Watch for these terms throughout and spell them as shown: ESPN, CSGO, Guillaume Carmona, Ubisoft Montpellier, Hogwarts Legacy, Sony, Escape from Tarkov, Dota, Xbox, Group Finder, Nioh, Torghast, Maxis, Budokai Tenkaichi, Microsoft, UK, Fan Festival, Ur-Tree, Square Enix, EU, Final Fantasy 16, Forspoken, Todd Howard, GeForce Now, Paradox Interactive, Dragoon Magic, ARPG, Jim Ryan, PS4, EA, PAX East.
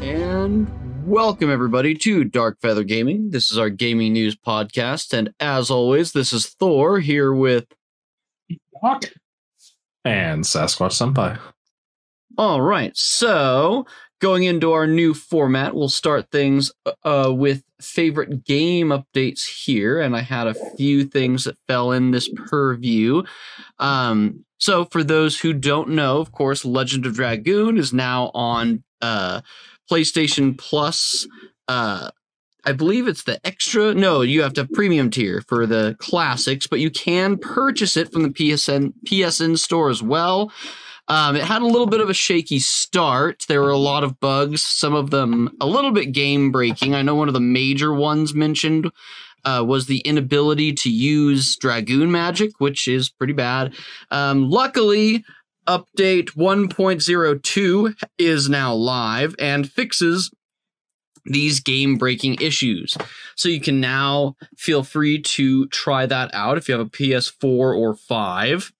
And welcome everybody to Dark Feather Gaming. This is our gaming news podcast, and as always, this is Thor here with Hawk and Sasquatch Senpai. All right, so going into our new format, we'll start things with favorite game updates here, and I had a few things that fell in this purview. So for those who don't know, of course, Legend of Dragoon is now on PlayStation Plus. I believe it's the extra. No, you have to have premium tier for the classics, but you can purchase it from the PSN store as well. It had a little bit of a shaky start. There were a lot of bugs, some of them a little bit game-breaking. I know one of the major ones mentioned was the inability to use Dragoon Magic, which is pretty bad. Luckily, update 1.02 is now live and fixes these game-breaking issues. So you can now feel free to try that out if you have a PS4 or 5.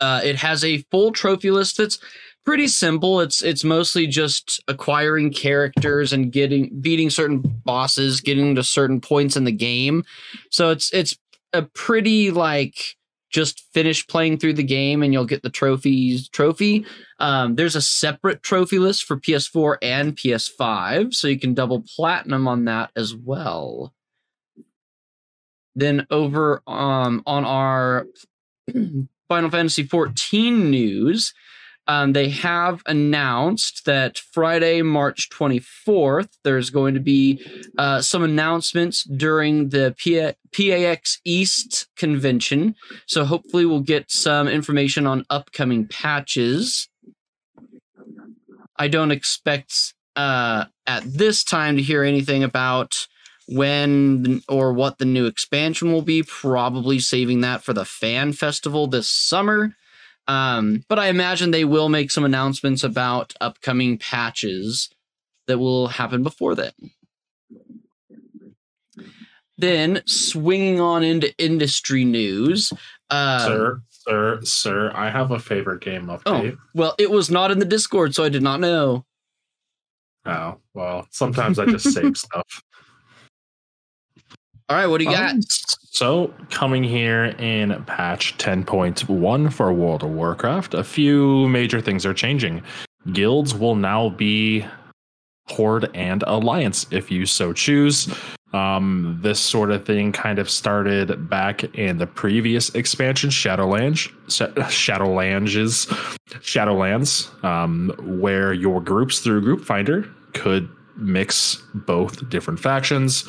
It has a full trophy list that's pretty simple. It's mostly just acquiring characters and beating certain bosses, getting to certain points in the game. So it's a pretty just finish playing through the game and you'll get the trophy. There's a separate trophy list for PS4 and PS5, so you can double platinum on that as well. Then over on our Final Fantasy 14 news, they have announced that Friday, March 24th, there's going to be some announcements during the PAX East convention. So hopefully we'll get some information on upcoming patches. I don't expect at this time to hear anything about when or what the new expansion will be, probably saving that for the Fan Festival this summer. But I imagine they will make some announcements about upcoming patches that will happen before then. Then, swinging on into industry news. Sir, I have a favorite game update. Oh, well, it was not in the Discord, so I did not know. Oh, well, sometimes I just save stuff. All right, what do you got? So coming here in patch 10.1 for World of Warcraft, a few major things are changing. Guilds will now be Horde and Alliance if you so choose. This sort of thing kind of started back in the previous expansion, Shadowlands, where your groups through Group Finder could mix both different factions.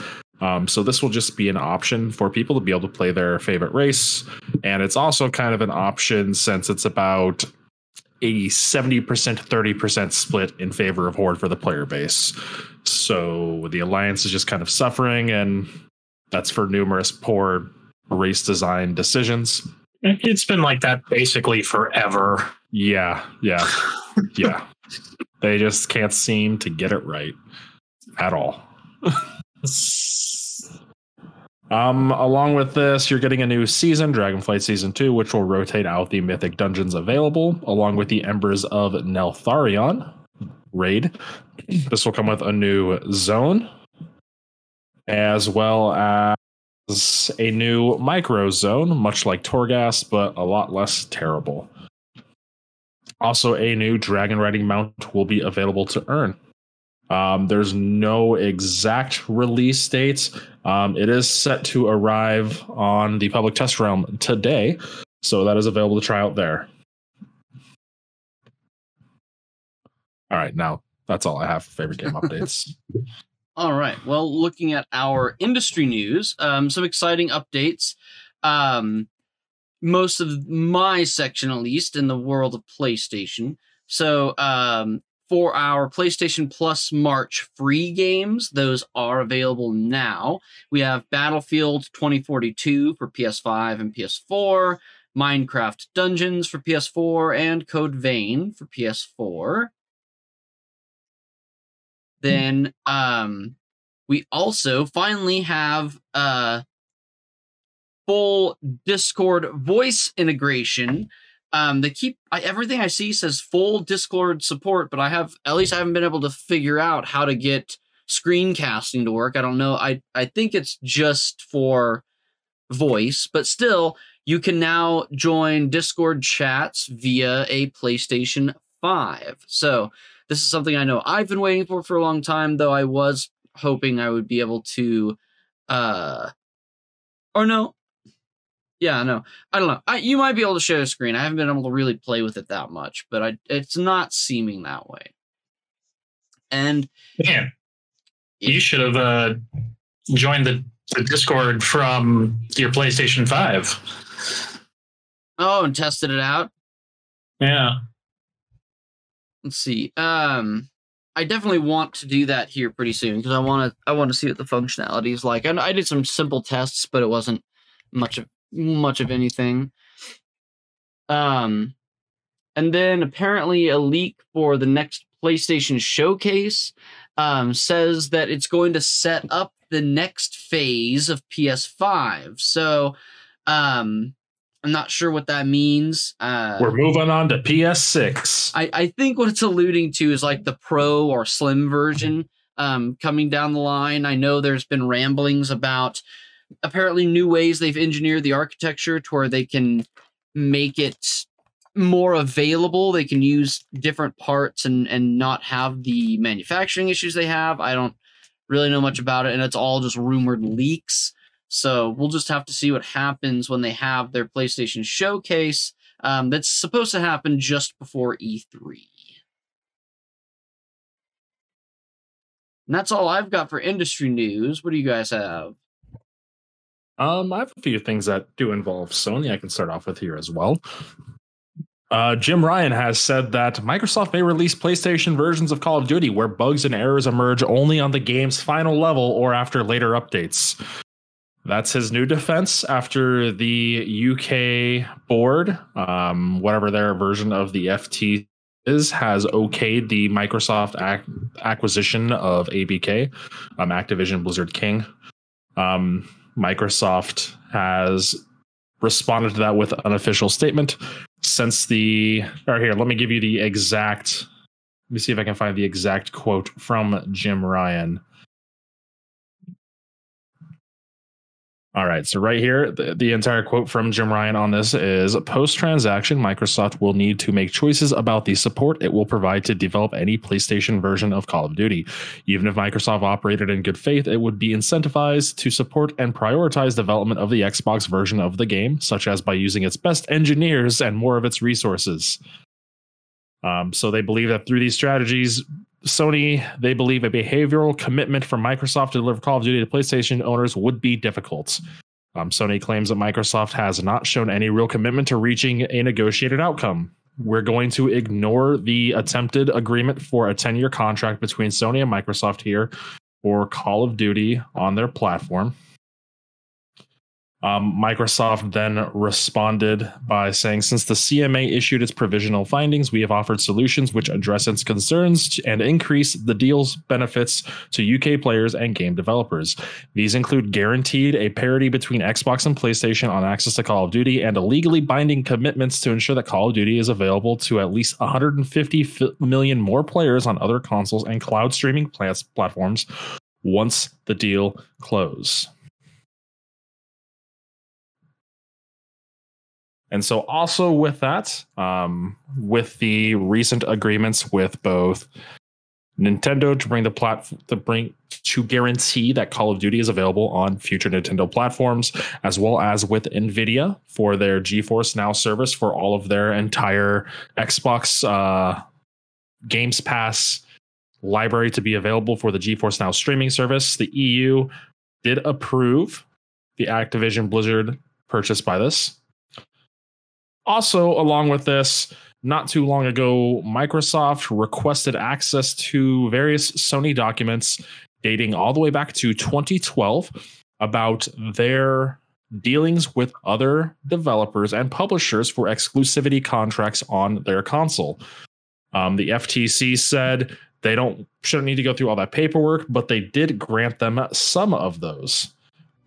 So this will just be an option for people to be able to play their favorite race. And it's also kind of an option since it's about a 70%, 30% split in favor of Horde for the player base. So the Alliance is just kind of suffering, and that's for numerous poor race design decisions. It's been like that basically forever. Yeah. They just can't seem to get it right at all. Along with this, you're getting a new season, Dragonflight Season 2, which will rotate out the mythic dungeons available, along with the Embers of Neltharion raid. This will come with a new zone, as well as a new micro zone, much like Torghast, but a lot less terrible. Also, a new dragon riding mount will be available to earn. There's no exact release date. It is set to arrive on the public test realm today, so that is available to try out there. All right, now that's all I have for favorite game updates. All right, well, looking at our industry news, some exciting updates. Most of my section, at least, in the world of PlayStation. So, for our PlayStation Plus March free games, those are available now. We have Battlefield 2042 for PS5 and PS4, Minecraft Dungeons for PS4, and Code Vein for PS4. Then we also finally have full Discord voice integration They keep everything I see says full Discord support, but I have at least I haven't been able to figure out how to get screencasting to work. I don't know. I think it's just for voice, but still, you can now join Discord chats via a PlayStation 5. So this is something I know I've been waiting for a long time, though I was hoping I would be able to, or no. Yeah, no, I don't know. You might be able to share the screen. I haven't been able to really play with it that much, but it's not seeming that way. And yeah, you should have joined the Discord from your PlayStation 5. Oh, and tested it out. Yeah. Let's see. I definitely want to do that here pretty soon because I want to see what the functionality is like. And I did some simple tests, but it wasn't much of anything. And then apparently a leak for the next PlayStation showcase says that it's going to set up the next phase of PS5. So I'm not sure what that means. We're moving on to PS6. I think what it's alluding to is like the Pro or Slim version coming down the line. I know there's been ramblings about apparently new ways they've engineered the architecture to where they can make it more available. They can use different parts and not have the manufacturing issues they have. I don't really know much about it, and it's all just rumored leaks. So we'll just have to see what happens when they have their PlayStation showcase. That's supposed to happen just before E3. And that's all I've got for industry news. What do you guys have? I have a few things that do involve Sony. I can start off with here as well. Jim Ryan has said that Microsoft may release PlayStation versions of Call of Duty where bugs and errors emerge only on the game's final level or after later updates. That's his new defense after the UK board, whatever their version of the FTC is, has okayed the Microsoft acquisition of ABK, Activision Blizzard King. Microsoft has responded to that with an unofficial statement. Since the... All right, here, let me give you the exact... Let me see if I can find the exact quote from Jim Ryan. All right, so right here, the entire quote from Jim Ryan on this is, post-transaction, Microsoft will need to make choices about the support it will provide to develop any PlayStation version of Call of Duty. Even if Microsoft operated in good faith, it would be incentivized to support and prioritize development of the Xbox version of the game, such as by using its best engineers and more of its resources. So they believe that through these strategies, Sony, they believe a behavioral commitment from Microsoft to deliver Call of Duty to PlayStation owners would be difficult. Sony claims that Microsoft has not shown any real commitment to reaching a negotiated outcome. We're going to ignore the attempted agreement for a 10-year contract between Sony and Microsoft here for Call of Duty on their platform. Microsoft then responded by saying, since the CMA issued its provisional findings, we have offered solutions which address its concerns and increase the deal's benefits to UK players and game developers. These include guaranteed a parity between Xbox and PlayStation on access to Call of Duty and a legally binding commitments to ensure that Call of Duty is available to at least 150 million more players on other consoles and cloud streaming platforms once the deal closes. And so also with that, with the recent agreements with both Nintendo to bring the to guarantee that Call of Duty is available on future Nintendo platforms, as well as with Nvidia for their GeForce Now service for all of their entire Xbox Games Pass library to be available for the GeForce Now streaming service. The EU did approve the Activision Blizzard purchase by this. Also, along with this, not too long ago, Microsoft requested access to various Sony documents dating all the way back to 2012 about their dealings with other developers and publishers for exclusivity contracts on their console. The FTC said they shouldn't need to go through all that paperwork, but they did grant them some of those.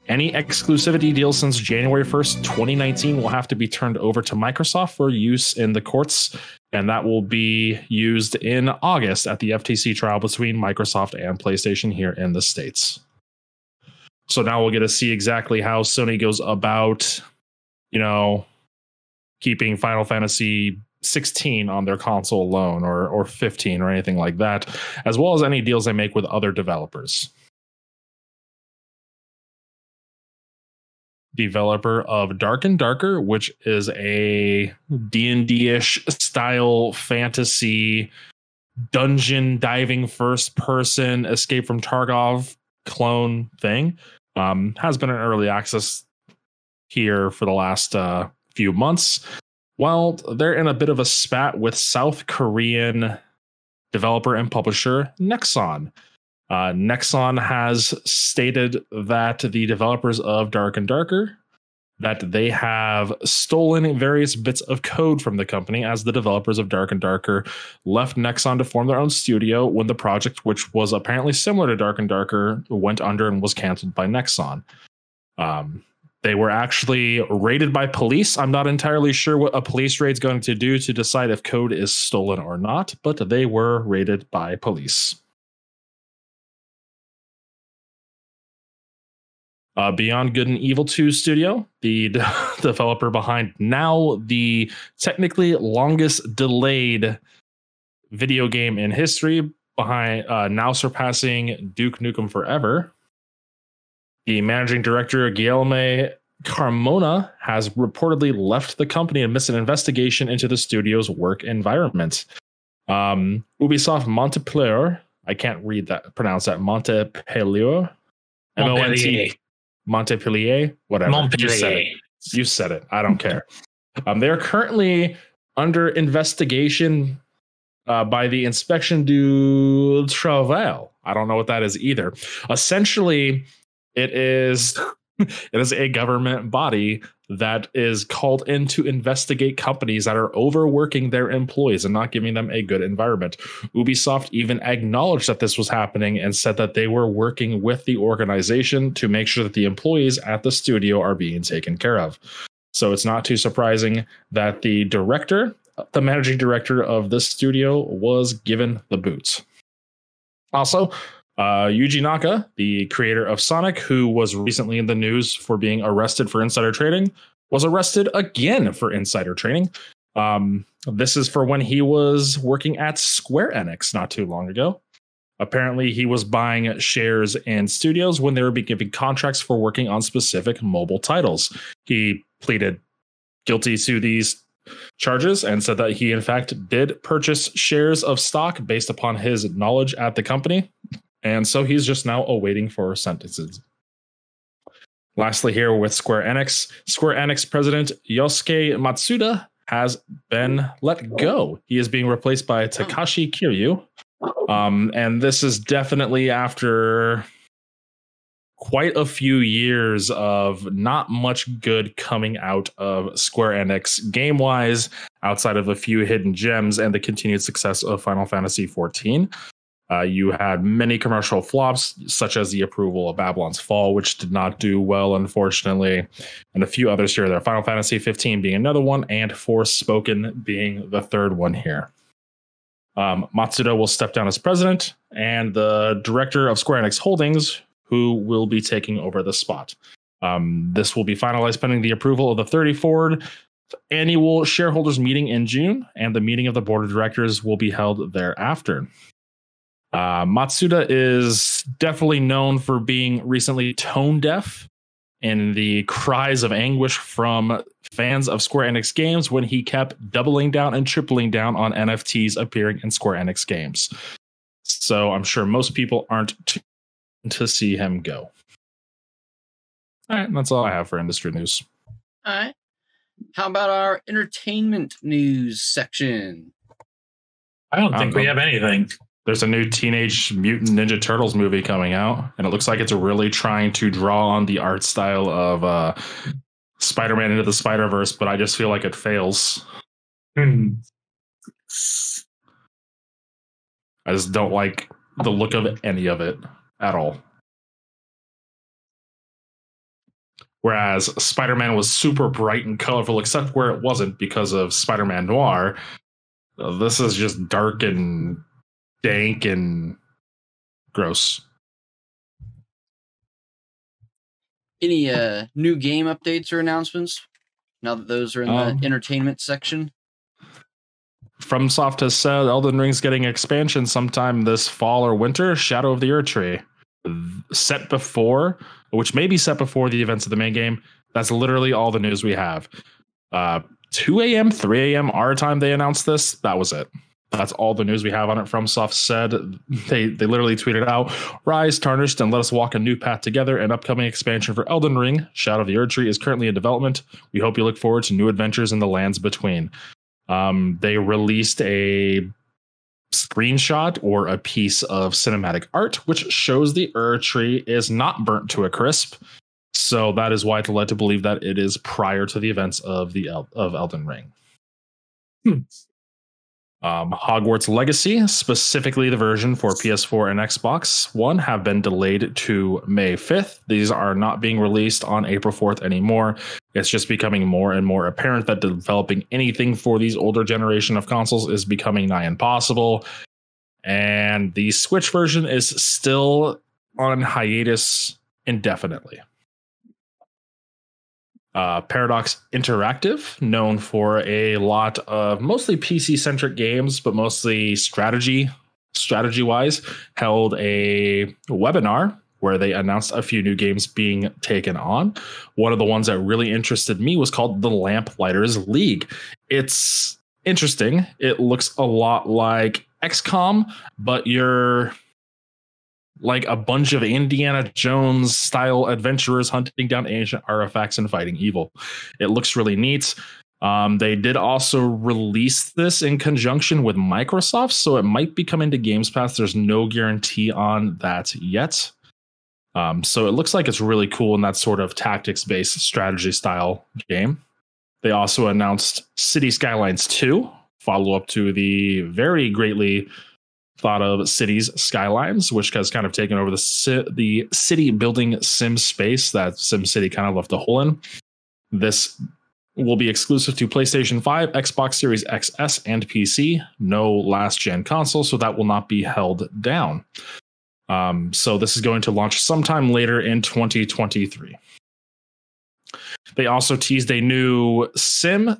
Any exclusivity deals since January 1st, 2019 will have to be turned over to Microsoft for use in the courts, and that will be used in August at the FTC trial between Microsoft and PlayStation here in the States. So now we'll get to see exactly how Sony goes about, you know, keeping Final Fantasy 16 on their console alone, or 15 or anything like that, as well as any deals they make with other developers. Developer of Dark and Darker, which is a D&D-ish style fantasy dungeon diving first person escape from Tarkov clone thing, has been in early access here for the last few months. Well, they're in a bit of a spat with South Korean developer and publisher Nexon. Nexon has stated that the developers of Dark and Darker, that they have stolen various bits of code from the company, as the developers of Dark and Darker left Nexon to form their own studio when the project, which was apparently similar to Dark and Darker, went under and was canceled by Nexon. They were actually raided by police. I'm not entirely sure what a police raid's going to do to decide if code is stolen or not, but they were raided by police. Beyond Good and Evil 2 Studio, the developer behind now the technically longest delayed video game in history, behind now surpassing Duke Nukem Forever. The managing director, Guillaume Carmona, has reportedly left the company amidst an investigation into the studio's work environment. Ubisoft Montpellier, I can't read that, pronounce that, Montpellier, M-O-N-T. Montpellier, whatever. Montpellier. You said it. I don't care. They're currently under investigation by the Inspection du Travail. I don't know what that is either. Essentially, it is a government body that is called in to investigate companies that are overworking their employees and not giving them a good environment. Ubisoft even acknowledged that this was happening and said that they were working with the organization to make sure that the employees at the studio are being taken care of. So it's not too surprising that the director, the managing director of this studio, was given the boots. Also, Yuji Naka, the creator of Sonic, who was recently in the news for being arrested for insider trading, was arrested again for insider trading. This is for when he was working at Square Enix not too long ago. Apparently, he was buying shares in studios when they were giving contracts for working on specific mobile titles. He pleaded guilty to these charges and said that he, in fact, did purchase shares of stock based upon his knowledge at the company. And so he's just now awaiting for sentences. Lastly, here with Square Enix president Yosuke Matsuda has been let go. He is being replaced by Takashi Kiryu. And this is definitely after quite a few years of not much good coming out of Square Enix game-wise, outside of a few hidden gems and the continued success of Final Fantasy 14. You had many commercial flops, such as the approval of Babylon's Fall, which did not do well, unfortunately, and a few others here. There, Final Fantasy 15 being another one, and Forspoken being the third one here. Matsuda will step down as president, and the director of Square Enix Holdings, who will be taking over the spot. This will be finalized pending the approval of the 34th annual shareholders meeting in June, and the meeting of the board of directors will be held thereafter. Matsuda is definitely known for being recently tone deaf in the cries of anguish from fans of Square Enix games when he kept doubling down and tripling down on NFTs appearing in Square Enix games. So I'm sure most people aren't to see him go. All right, that's all I have for industry news. All right. How about our entertainment news section? I don't think we have anything. There's a new Teenage Mutant Ninja Turtles movie coming out, and it looks like it's really trying to draw on the art style of Spider-Man Into the Spider-Verse, but I just feel like it fails. I just don't like the look of any of it at all. whereas Spider-Man was super bright and colorful, except where it wasn't because of Spider-Man Noir. This is just dark and dank and gross. Any new game updates or announcements now that those are in the entertainment section? FromSoft has said Elden Ring's getting expansion sometime this fall or winter. Shadow of the Ur-Tree, which may be set before the events of the main game. That's literally all the news we have. 2 a.m., 3 a.m. our time they announced this. That was it. That's all the news we have on it. FromSoft said they literally tweeted out, "Rise, Tarnished, and let us walk a new path together. An upcoming expansion for Elden Ring, Shadow of the Ur-Tree, is currently in development. We hope you look forward to new adventures in the lands between." They released a screenshot or a piece of cinematic art, which shows the Ur-Tree is not burnt to a crisp. So that is why it's led to believe that it is prior to the events of Elden Ring. Hogwarts Legacy, specifically the version for PS4 and Xbox One, have been delayed to May 5th. These are not being released on April 4th anymore. It's just becoming more and more apparent that developing anything for these older generation of consoles is becoming nigh impossible. And the Switch version is still on hiatus indefinitely. Paradox Interactive, known for a lot of mostly PC-centric games, but mostly strategy-wise, held a webinar where they announced a few new games being taken on. One of the ones that really interested me was called The Lamplighters League. It's interesting. It looks a lot like XCOM, but you're like a bunch of Indiana Jones style adventurers hunting down ancient artifacts and fighting evil. It looks really neat. They did also release this in conjunction with Microsoft, so it might be coming to Games Pass. There's no guarantee on that yet. So it looks like it's really cool in that sort of tactics-based strategy style game. They also announced City Skylines 2, follow-up to the very greatly thought of Cities Skylines, which has kind of taken over the city building sim space that SimCity kind of left a hole in. This will be exclusive to PlayStation 5, Xbox Series XS, and PC. No last gen console, so that will not be held down. So this is going to launch sometime later in 2023. They also teased a new sim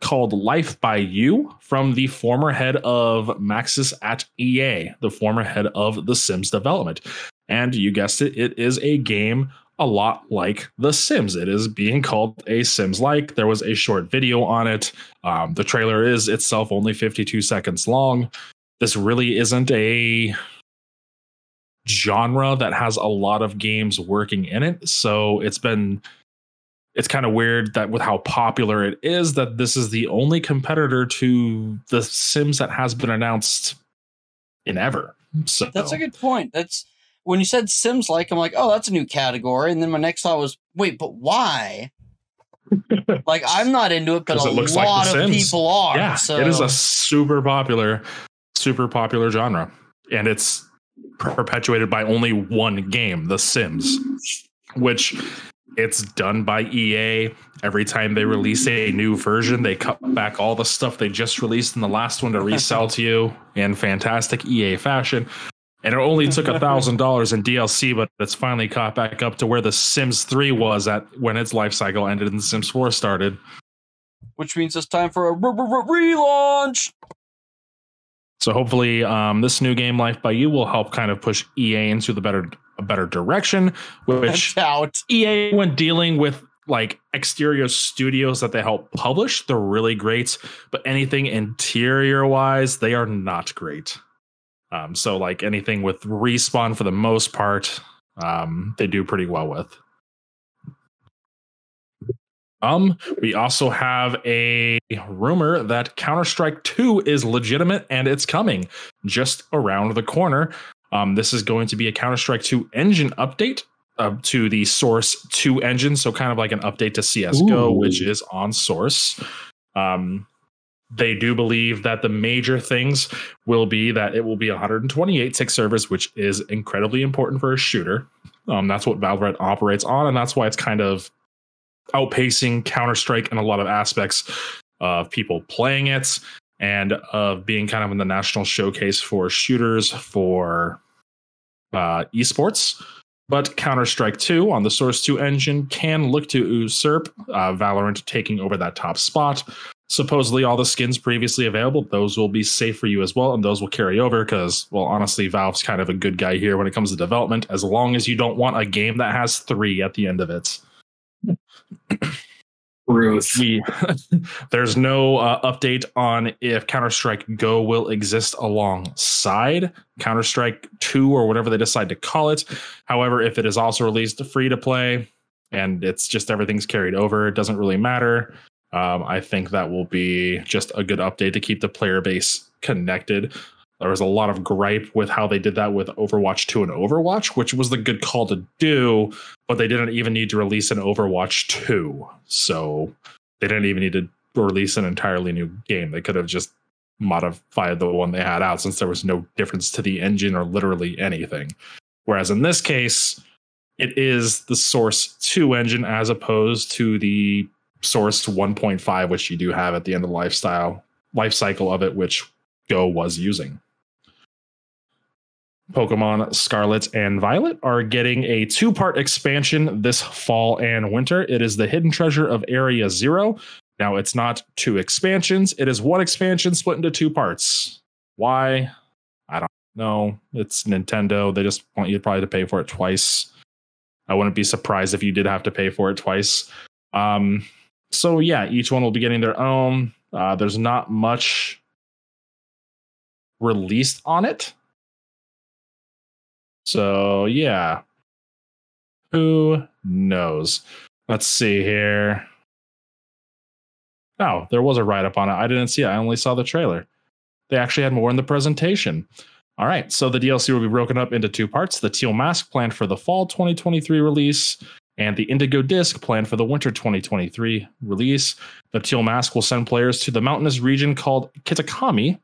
called Life by You from the former head of Maxis at EA, the former head of The Sims development. And you guessed it, it is a game a lot like The Sims. It is being called a Sims-like. There was a short video on it. The trailer is itself only 52 seconds long. This really isn't a genre that has a lot of games working in it, so it's kind of weird that with how popular it is, that this is the only competitor to The Sims that has been announced in ever. So that's a good point. That's when you said Sims like, I'm like, oh, that's a new category. And then my next thought was, wait, but why? Like, I'm not into it, but a lot of people are. Yeah, so it is a super popular genre. And it's perpetuated by only one game, The Sims, which... It's done by EA. Every time they release a new version, they cut back all the stuff they just released in the last one to resell to you in fantastic EA fashion. And it only took $1,000 in DLC, but it's finally caught back up to where The Sims 3 was at when its life cycle ended and The Sims 4 started. Which means it's time for a relaunch. So hopefully this new game, Life by You, will help kind of push EA into a better direction, which EA, when dealing with like exterior studios that they help publish, they're really great, but anything interior wise, they are not great. So like anything with Respawn, for the most part, they do pretty well with. We also have a rumor that Counter-Strike 2 is legitimate and it's coming just around the corner. This is going to be a Counter-Strike 2 engine update to the Source 2 engine. So kind of like an update to CSGO, which is on Source. They do believe that the major things will be that it will be 128 tick servers, which is incredibly important for a shooter. That's what Valve Red operates on, and that's why it's kind of outpacing Counter-Strike in a lot of aspects of people playing it and of being kind of in the national showcase for shooters, for esports. But Counter-Strike 2 on the Source 2 engine can look to usurp Valorant, taking over that top spot. Supposedly all the skins previously available, those will be safe for you as well, and those will carry over because, well, honestly, Valve's kind of a good guy here when it comes to development, as long as you don't want a game that has 3 at the end of it. There's no update on if Counter-Strike Go will exist alongside Counter-Strike 2 or whatever they decide to call it. However, if it is also released free to play and it's just everything's carried over, it doesn't really matter. I think that will be just a good update to keep the player base connected. There was a lot of gripe with how they did that with Overwatch 2 and Overwatch, which was the good call to do, but they didn't even need to release an Overwatch 2. So they didn't even need to release an entirely new game. They could have just modified the one they had out since there was no difference to the engine or literally anything. Whereas in this case, it is the Source 2 engine as opposed to the Source 1.5, which you do have at the end of the life cycle of it, which Go was using. Pokemon Scarlet and Violet are getting a 2-part expansion this fall and winter. It is the Hidden Treasure of Area Zero. Now, it's not 2 expansions. It is 1 expansion split into 2 parts. Why? I don't know. It's Nintendo. They just want you probably to pay for it twice. I wouldn't be surprised if you did have to pay for it twice. So yeah, each one will be getting their own. There's not much released on it. So yeah, who knows? Let's see here. Oh, there was a write-up on it. I didn't see it. I only saw the trailer. They actually had more in the presentation. All right, so the DLC will be broken up into 2 parts. The Teal Mask planned for the fall 2023 release and the Indigo Disc planned for the winter 2023 release. The Teal Mask will send players to the mountainous region called Kitakami.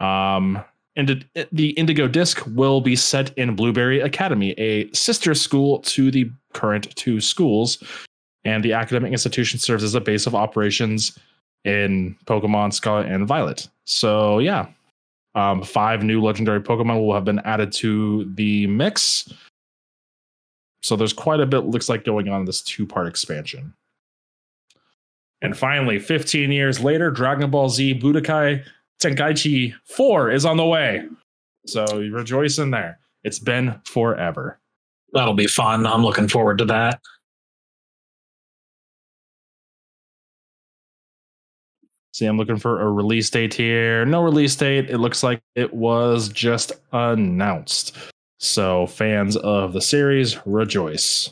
And the Indigo Disc will be set in Blueberry Academy, a sister school to the current 2 schools, and the academic institution serves as a base of operations in Pokemon Scarlet and Violet. So yeah, 5 new legendary Pokemon will have been added to the mix. So there's quite a bit, looks like, going on in this 2-part expansion. And finally, 15 years later, Dragon Ball Z Budokai Tenkaichi 4 is on the way, so you rejoice in there. It's been forever. That'll be fun. I'm looking forward to that. See, I'm looking for a release date here. No release date. It looks like it was just announced. So fans of the series, rejoice.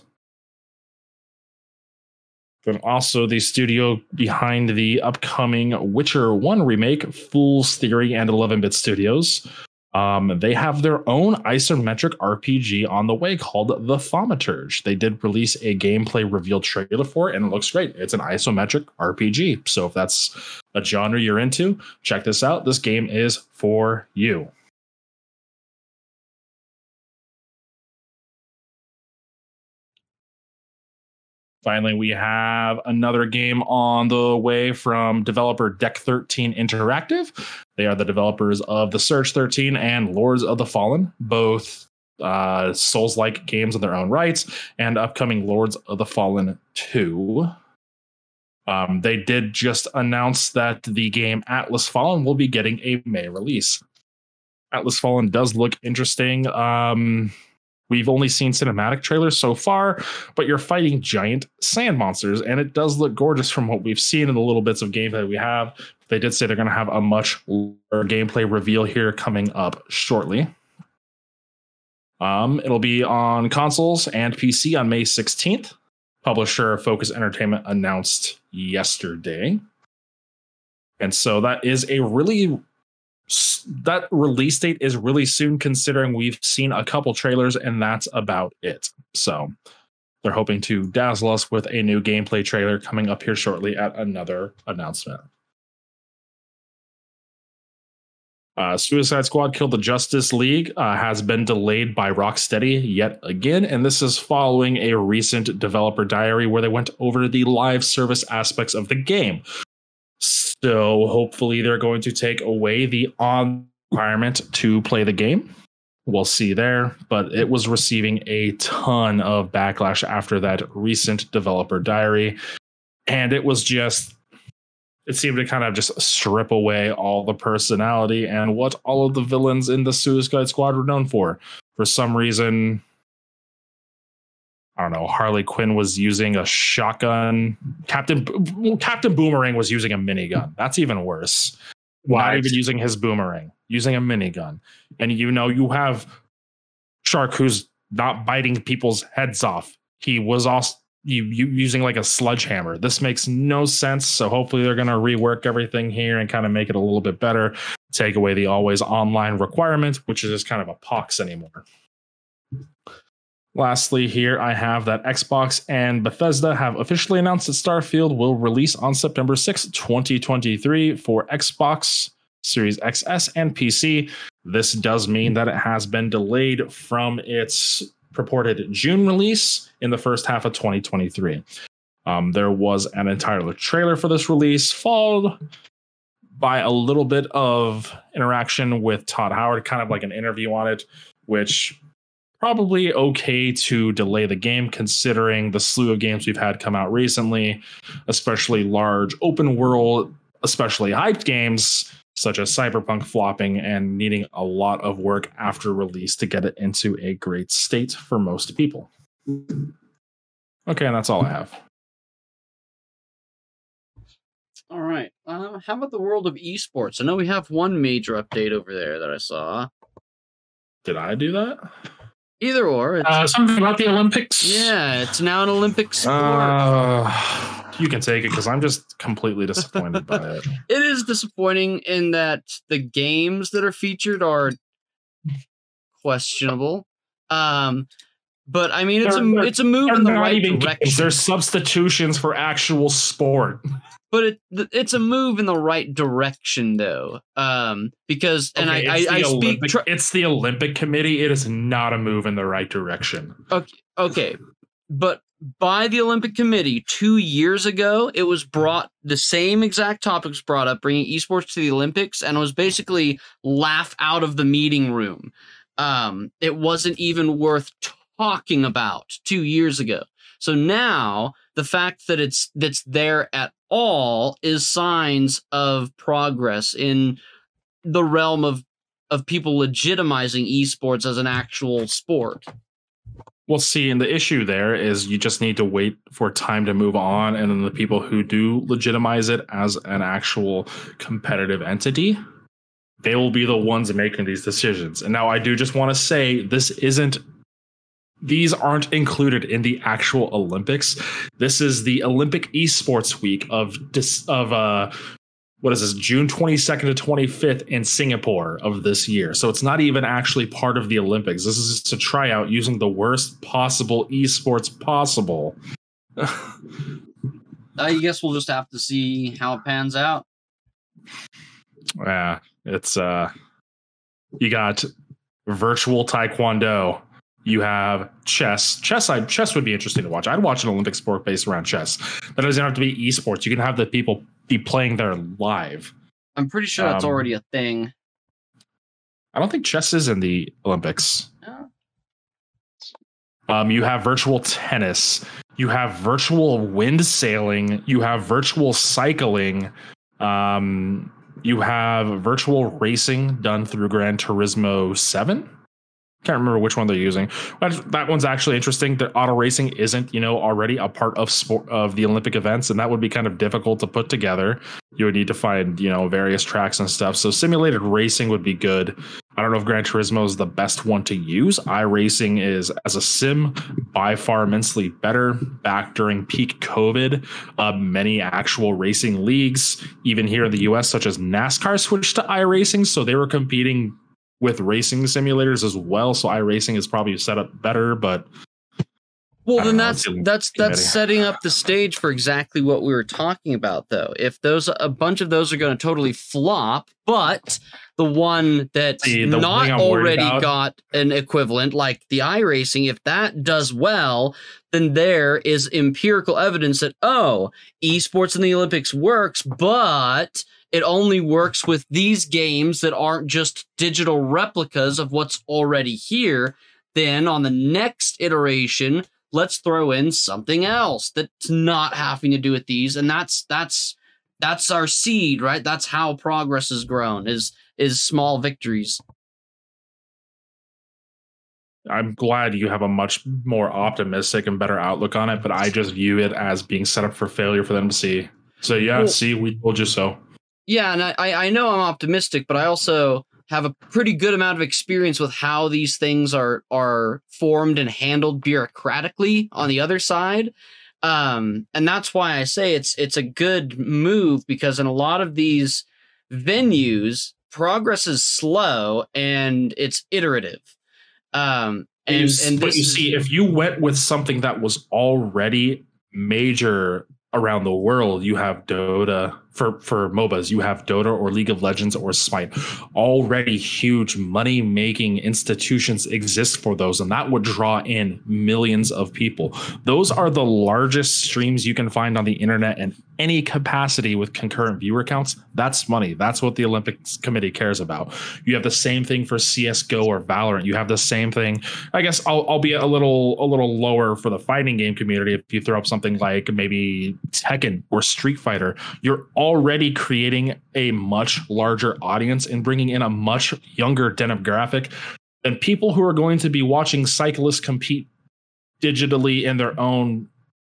Then also the studio behind the upcoming Witcher 1 remake, Fool's Theory and 11-Bit Studios. They have their own isometric RPG on the way called The Thaumaturge. They did release a gameplay reveal trailer for it, and it looks great. It's an isometric RPG. So if that's a genre you're into, check this out. This game is for you. Finally, we have another game on the way from developer Deck 13 Interactive. They are the developers of The Surge 13 and Lords of the Fallen, both Souls-like games in their own rights, and upcoming Lords of the Fallen 2. They did just announce that the game Atlas Fallen will be getting a May release. Atlas Fallen does look interesting. We've only seen cinematic trailers so far, but you're fighting giant sand monsters, and it does look gorgeous from what we've seen in the little bits of gameplay we have. They did say they're going to have a much larger gameplay reveal here coming up shortly. It'll be on consoles and PC on May 16th. Publisher Focus Entertainment announced yesterday. And so that is a really... that release date is really soon, considering we've seen a couple trailers and that's about it. So they're hoping to dazzle us with a new gameplay trailer coming up here shortly at another announcement. Suicide Squad Kill the Justice League has been delayed by Rocksteady yet again, and this is following a recent developer diary where they went over the live service aspects of the game. So hopefully they're going to take away the on requirement to play the game. We'll see there, but it was receiving a ton of backlash after that recent developer diary, and it was just, it seemed to kind of just strip away all the personality and what all of the villains in the Suicide Squad were known for. For some reason, I don't know, Harley Quinn was using a shotgun. Captain Boomerang was using a minigun. That's even worse. Not even using his boomerang, using a minigun. And, you know, you have Shark, who's not biting people's heads off. He was also using like a sledgehammer. This makes no sense. So hopefully they're going to rework everything here and kind of make it a little bit better. Take away the always online requirement, which is just kind of a pox anymore. Lastly, here I have that Xbox and Bethesda have officially announced that Starfield will release on September 6, 2023 for Xbox Series XS and PC. This does mean that it has been delayed from its purported June release in the first half of 2023. There was an entire trailer for this release, followed by a little bit of interaction with Todd Howard, kind of like an interview on it, which... probably okay to delay the game considering the slew of games we've had come out recently, especially large open world, especially hyped games such as Cyberpunk flopping and needing a lot of work after release to get it into a great state for most people. Okay, and that's all I have. All right. How about the world of esports? I know we have one major update over there that I saw. Did I do that? Either or. It's something about the Olympics. Yeah, it's now an Olympic sport. You can take it because I'm just completely disappointed by it. It is disappointing in that the games that are featured are questionable. But I mean, it's a move in the right direction. They're substitutions for actual sport. But it's a move in the right direction, though, because and okay, it's the Olympic Committee. It is not a move in the right direction. OK, but by the Olympic Committee 2 years ago, it was brought the same exact topics brought up, bringing esports to the Olympics, and it was basically laugh out of the meeting room. It wasn't even worth talking about 2 years ago. So now the fact that that's there at all is signs of progress in the realm of people legitimizing esports as an actual sport. Well, see, and the issue there is you just need to wait for time to move on, and then the people who do legitimize it as an actual competitive entity, they will be the ones making these decisions. And now I do just want to say these aren't included in the actual Olympics. This is the Olympic Esports Week of June 22nd to 25th in Singapore of this year. So it's not even actually part of the Olympics. This is just a tryout using the worst possible esports possible. I guess we'll just have to see how it pans out. Yeah, it's you got virtual taekwondo. You have chess. Chess would be interesting to watch. I'd watch an Olympic sport based around chess. That doesn't have to be esports. You can have the people be playing there live. I'm pretty sure that's already a thing. I don't think chess is in the Olympics. No. You have virtual tennis. You have virtual wind sailing. You have virtual cycling. You have virtual racing done through Gran Turismo 7. Can't remember which one they're using. But that one's actually interesting. That auto racing isn't, already a part of sport of the Olympic events, and that would be kind of difficult to put together. You would need to find, various tracks and stuff. So simulated racing would be good. I don't know if Gran Turismo is the best one to use. iRacing is, as a sim, by far immensely better. Back during peak COVID, many actual racing leagues, even here in the US, such as NASCAR, switched to iRacing, so they were competing with racing simulators as well, so iRacing is probably set up better, but Well, then that's setting up the stage for exactly what we were talking about, though. If those a bunch of those are going to totally flop, but the one that's the not already got an equivalent, like the iRacing, if that does well, then there is empirical evidence that, oh, esports in the Olympics works, but it only works with these games that aren't just digital replicas of what's already here. Then on the next iteration, let's throw in something else that's not having to do with these. And that's our seed, right? That's how progress has grown, is small victories. I'm glad you have a much more optimistic and better outlook on it, but I just view it as being set up for failure for them to see. So yeah, well, see, we told you so. Yeah, and I know I'm optimistic, but I also have a pretty good amount of experience with how these things are formed and handled bureaucratically on the other side. And that's why I say it's a good move, because in a lot of these venues, progress is slow and it's iterative. But if you went with something that was already major around the world, you have Dota for MOBAs, you have Dota or League of Legends or Smite. Already huge money making institutions exist for those, and that would draw in millions of people. Those are the largest streams you can find on the internet in any capacity with concurrent viewer counts. That's money. That's what the Olympics Committee cares about. You have the same thing for CSGO or Valorant. You have the same thing. I guess I'll be a little lower for the fighting game community. If you throw up something like maybe Tekken or Street Fighter, you're already creating a much larger audience and bringing in a much younger demographic and people who are going to be watching cyclists compete digitally in their own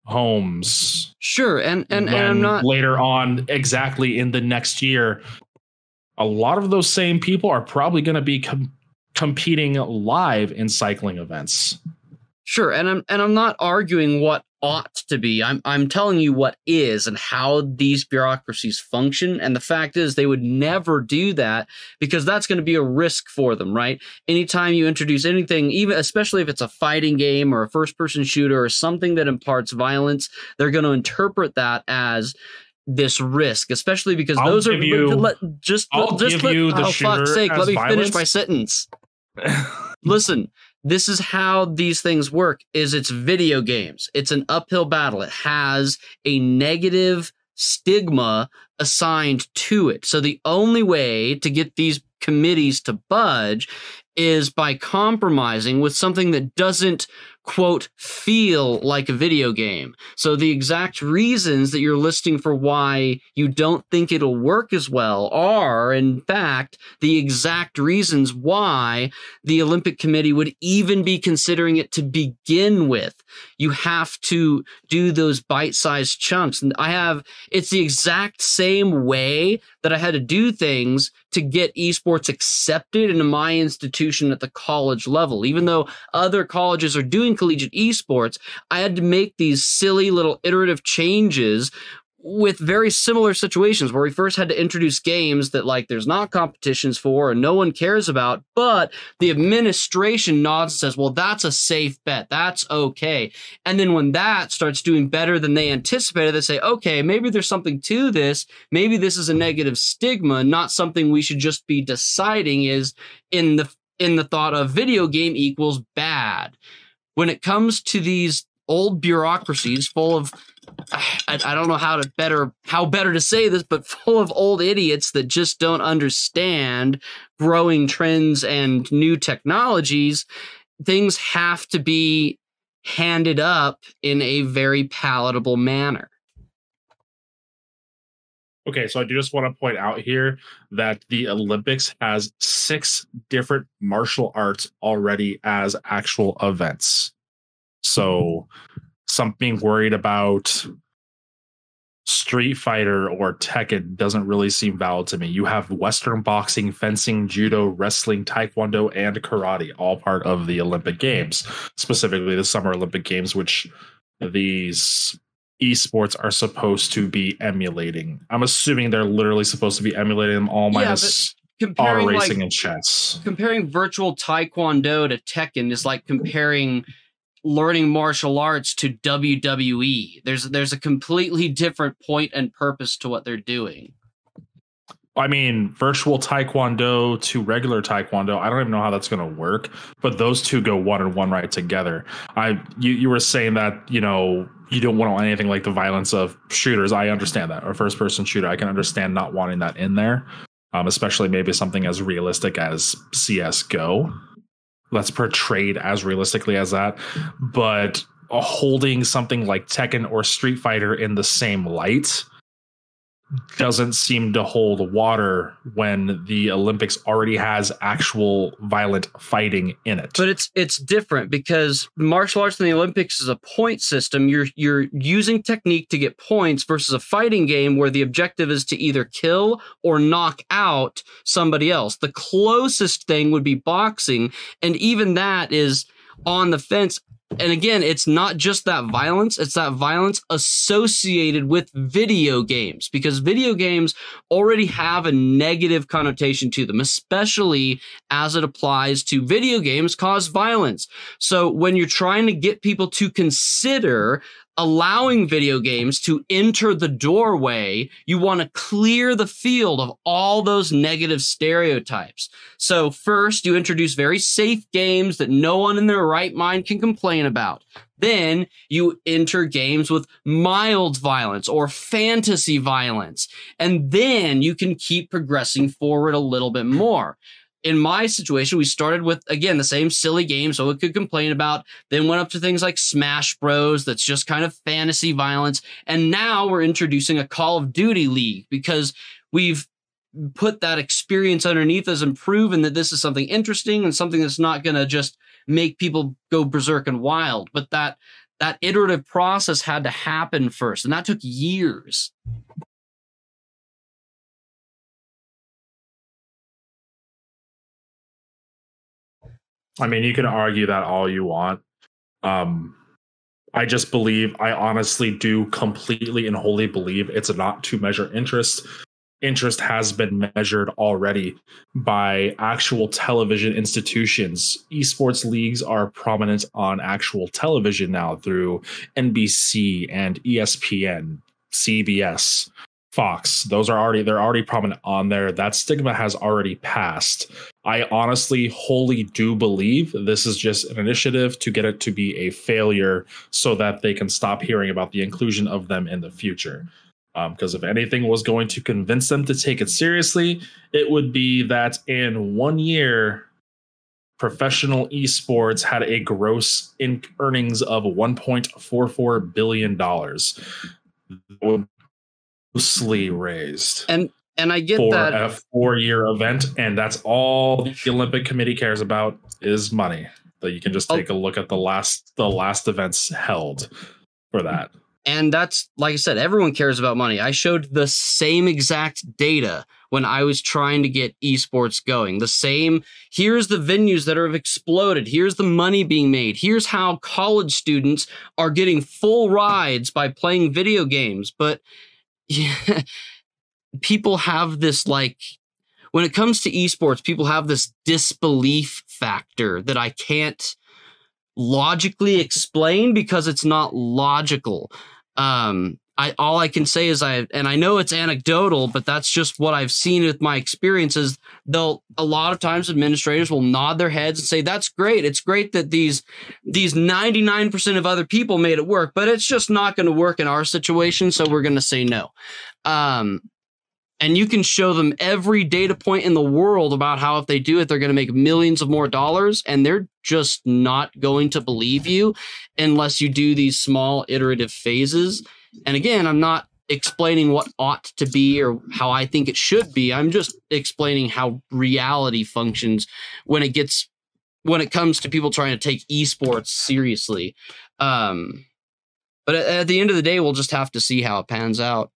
homes. Sure. And I'm not later on exactly in the next year. A lot of those same people are probably going to be competing live in cycling events. Sure. And I'm not arguing what ought to be. I'm telling you what is and how these bureaucracies function. And the fact is, they would never do that, because that's going to be a risk for them, right? Anytime you introduce anything, even especially if it's a fighting game or a first person shooter or something that imparts violence, they're going to interpret that as this risk, especially because let me finish my sentence. Listen. This is how these things work, is it's video games. It's an uphill battle. It has a negative stigma assigned to it. So the only way to get these committees to budge is by compromising with something that doesn't, quote, feel like a video game. So the exact reasons that you're listing for why you don't think it'll work as well are, in fact, the exact reasons why the Olympic Committee would even be considering it to begin with. You have to do those bite-sized chunks. And it's the exact same way that I had to do things to get esports accepted into my institution at the college level. Even though other colleges are doing collegiate esports, I had to make these silly little iterative changes with very similar situations where we first had to introduce games that like there's not competitions for and no one cares about, but the administration nods and says, well, that's a safe bet. That's okay. And then when that starts doing better than they anticipated, they say, okay, maybe there's something to this. Maybe this is a negative stigma, not something we should just be deciding is in the thought of video game equals bad. When it comes to these old bureaucracies full of, I don't know how better to say this, but full of old idiots that just don't understand growing trends and new technologies, things have to be handed up in a very palatable manner. Okay, so I do just want to point out here that the Olympics has 6 different martial arts already as actual events. So something worried about Street Fighter or Tekken doesn't really seem valid to me. You have Western boxing, fencing, judo, wrestling, taekwondo, and karate, all part of the Olympic Games, specifically the Summer Olympic Games, which these esports are supposed to be emulating. I'm assuming they're literally supposed to be emulating them all, minus... Comparing all racing and chess. Comparing virtual taekwondo to Tekken is like comparing learning martial arts to WWE. There's a completely different point and purpose to what they're doing. I mean, virtual taekwondo to regular taekwondo, I don't even know how that's going to work, but those two go one and one right together. You were saying that, you know, you don't want anything like the violence of shooters. I understand that. Or first person shooter, I can understand not wanting that in there, especially maybe something as realistic as CSGO. Let's portray it as realistically as that. But holding something like Tekken or Street Fighter in the same light doesn't seem to hold water when the Olympics already has actual violent fighting in it. But it's different because martial arts in the Olympics is a point system. You're using technique to get points versus a fighting game where the objective is to either kill or knock out somebody else. The closest thing would be boxing, and even that is on the fence. And again, it's not just that violence, it's that violence associated with video games, because video games already have a negative connotation to them, especially as it applies to video games cause violence. So when you're trying to get people to consider allowing video games to enter the doorway, you want to clear the field of all those negative stereotypes. So first, you introduce very safe games that no one in their right mind can complain about. Then you enter games with mild violence or fantasy violence. And then you can keep progressing forward a little bit more. In my situation, we started with, again, the same silly game, so it could complain about, then went up to things like Smash Bros. That's just kind of fantasy violence. And now we're introducing a Call of Duty league because we've put that experience underneath us and proven that this is something interesting and something that's not going to just make people go berserk and wild. But that iterative process had to happen first, and that took years. I mean, you can argue that all you want. I just believe, I honestly do completely and wholly believe it's not to measure interest. Interest has been measured already by actual television institutions. Esports leagues are prominent on actual television now through NBC and ESPN, CBS, Fox. Those are already, they're already prominent on there. That stigma has already passed. I honestly wholly do believe this is just an initiative to get it to be a failure so that they can stop hearing about the inclusion of them in the future. Because if anything was going to convince them to take it seriously, it would be that in 1 year, professional esports had a gross earnings of $1.44 billion. That would mostly raised, and I get for that a 4-year event, and that's all the Olympic Committee cares about is money. So you can just take a look at the last events held for that. And that's, like I said, everyone cares about money. I showed the same exact data when I was trying to get esports going. The same, here's the venues that have exploded. Here's the money being made. Here's how college students are getting full rides by playing video games. But yeah, people have this, like, when it comes to esports, people have this disbelief factor that I can't logically explain because it's not logical. All I can say is I know it's anecdotal, but that's just what I've seen with my experiences. A lot of times administrators will nod their heads and say, that's great. It's great that these 99% of other people made it work, but it's just not going to work in our situation. So we're going to say no. And you can show them every data point in the world about how if they do it, they're going to make millions of more dollars. And they're just not going to believe you unless you do these small iterative phases. And again, I'm not explaining what ought to be or how I think it should be. I'm just explaining how reality functions when it comes to people trying to take esports seriously. But at the end of the day, we'll just have to see how it pans out.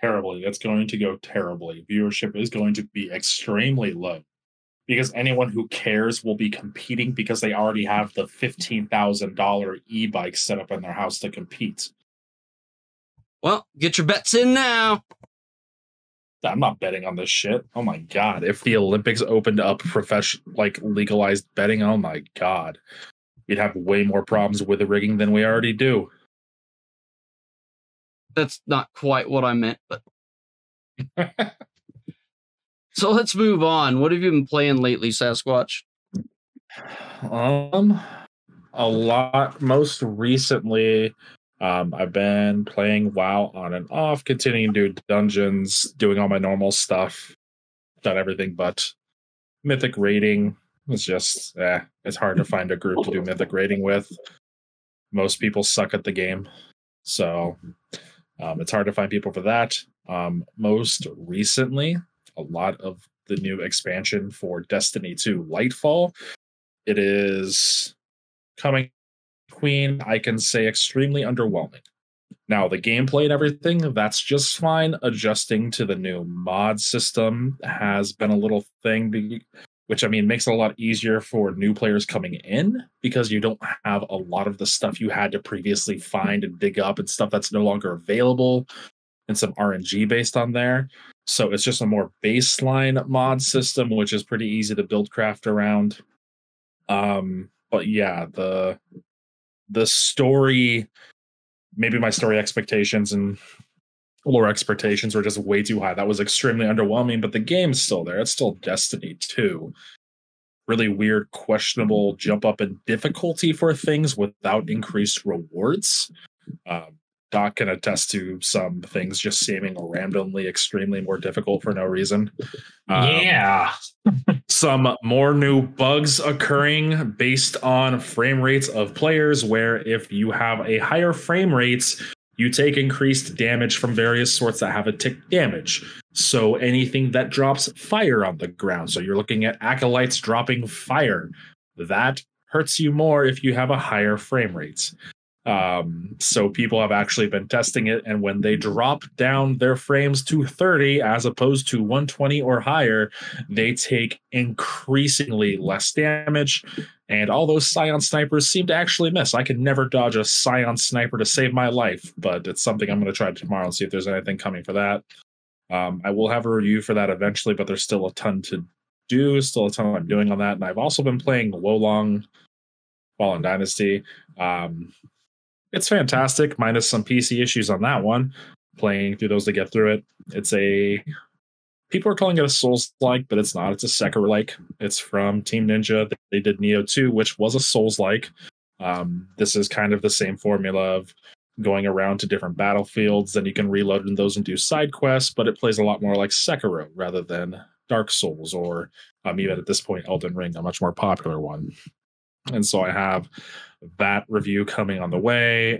Terribly. That's going to go terribly. Viewership is going to be extremely low because anyone who cares will be competing because they already have the $15,000 e-bike set up in their house to compete. Well, get your bets in now. I'm not betting on this shit. Oh my God. If the Olympics opened up professional, like legalized betting, oh my God. you'd have way more problems with the rigging than we already do. That's not quite what I meant, but... So let's move on. What have you been playing lately, Sasquatch? A lot. Most recently, I've been playing WoW on and off, continuing to do dungeons, doing all my normal stuff. Done everything but mythic raiding. It's just, it's hard to find a group to do mythic raiding with. Most people suck at the game, so it's hard to find people for that. Most recently, a lot of the new expansion for Destiny 2 Lightfall. It is coming, Queen, I can say extremely underwhelming. Now, the gameplay and everything, that's just fine. Adjusting to the new mod system has been a little thing, which, I mean, makes it a lot easier for new players coming in because you don't have a lot of the stuff you had to previously find and dig up and stuff that's no longer available, and some RNG based on there. So it's just a more baseline mod system, which is pretty easy to build craft around. But yeah, the story, maybe my story expectations and lore expectations were just way too high. That was extremely underwhelming, but the game's still there. It's still Destiny 2. Really weird, questionable jump up in difficulty for things without increased rewards. Doc can attest to some things just seeming randomly extremely more difficult for no reason. Some more new bugs occurring based on frame rates of players, where if you have a higher frame rates, you take increased damage from various sorts that have a tick damage. So anything that drops fire on the ground. So you're looking at acolytes dropping fire. That hurts you more if you have a higher frame rate. So people have actually been testing it, and when they drop down their frames to 30 as opposed to 120 or higher, they take increasingly less damage, and all those Scion snipers seem to actually miss. I can never dodge a Scion sniper to save my life, but it's something I'm going to try tomorrow and see if there's anything coming for that. I will have a review for that eventually, but there's still a ton to do, still a ton I'm doing on that. And I've also been playing Wulong Fallen Dynasty. It's fantastic, minus some PC issues on that one. Playing through those to get through it. It's a... people are calling it a Souls-like, but it's not. It's a Sekiro-like. It's from Team Ninja. They did Nioh 2, which was a Souls-like. This is kind of the same formula of going around to different battlefields, and you can reload in those and do side quests, but it plays a lot more like Sekiro rather than Dark Souls, or even at this point, Elden Ring, a much more popular one. And so I have that review coming on the way,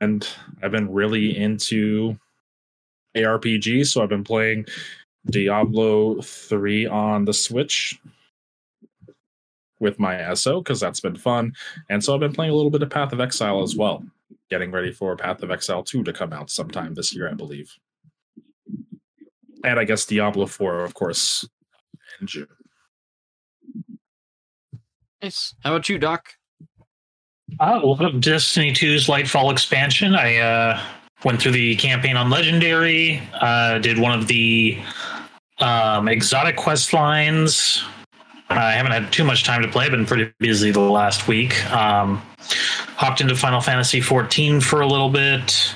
and I've been really into ARPG, so I've been playing Diablo 3 on the Switch with my SO, because that's been fun. And so I've been playing a little bit of Path of Exile as well, getting ready for Path of Exile 2 to come out sometime this year, I believe. And I guess Diablo 4, of course, in June. Nice. How about you, Doc? A lot of Destiny 2's Lightfall expansion. I went through the campaign on Legendary, did one of the exotic quest lines. I haven't had too much time to play. I've been pretty busy the last week. Hopped into Final Fantasy 14 for a little bit.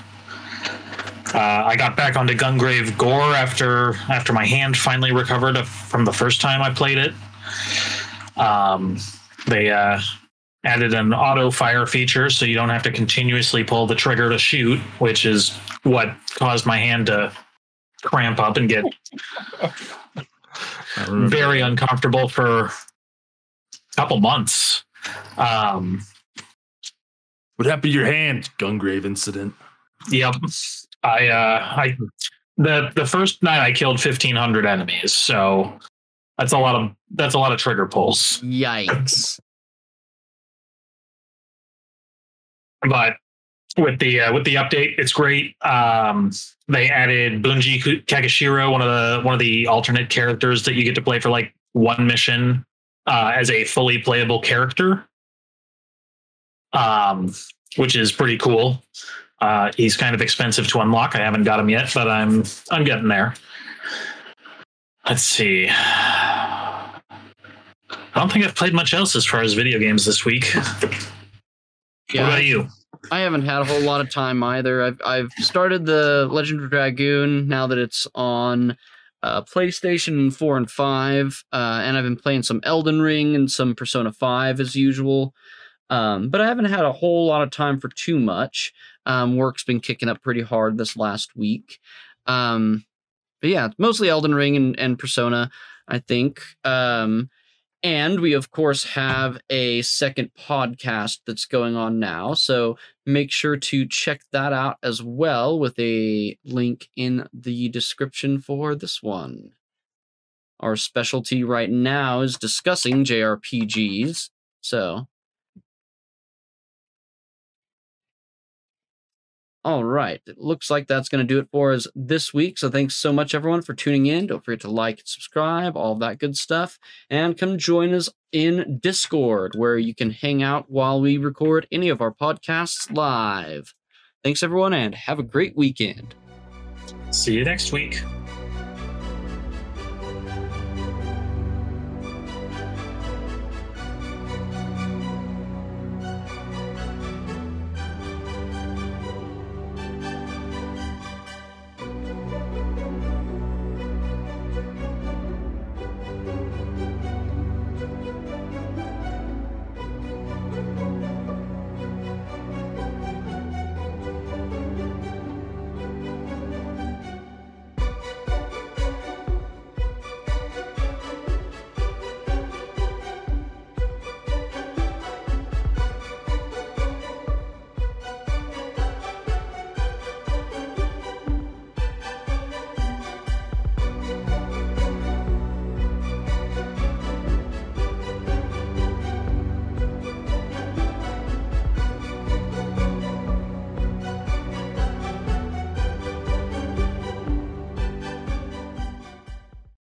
I got back onto Gungrave Gore after my hand finally recovered from the first time I played it. They added an auto fire feature, so you don't have to continuously pull the trigger to shoot, which is what caused my hand to cramp up and get very uncomfortable for a couple months. What happened to your hand? Gungrave incident. Yep. The first night I killed 1,500 enemies, so that's a lot of trigger pulls. Yikes. But with the update, it's great. They added Bunji Kakashiro, one of the alternate characters that you get to play for like one mission as a fully playable character, which is pretty cool. He's kind of expensive to unlock. I haven't got him yet, but I'm getting there. Let's see. I don't think I've played much else as far as video games this week. Yeah. What about you? I haven't had a whole lot of time either. I've started the Legend of Dragoon now that it's on PlayStation 4 and 5, and I've been playing some Elden Ring and some Persona 5 as usual. But I haven't had a whole lot of time for too much. Work's been kicking up pretty hard this last week. But yeah, mostly Elden Ring and Persona, I think. And we, of course, have a second podcast that's going on now. So make sure to check that out as well with a link in the description for this one. Our specialty right now is discussing JRPGs. So. All right. It looks like that's going to do it for us this week. So thanks so much, everyone, for tuning in. Don't forget to like and subscribe, all that good stuff. And come join us in Discord, where you can hang out while we record any of our podcasts live. Thanks, everyone, and have a great weekend. See you next week.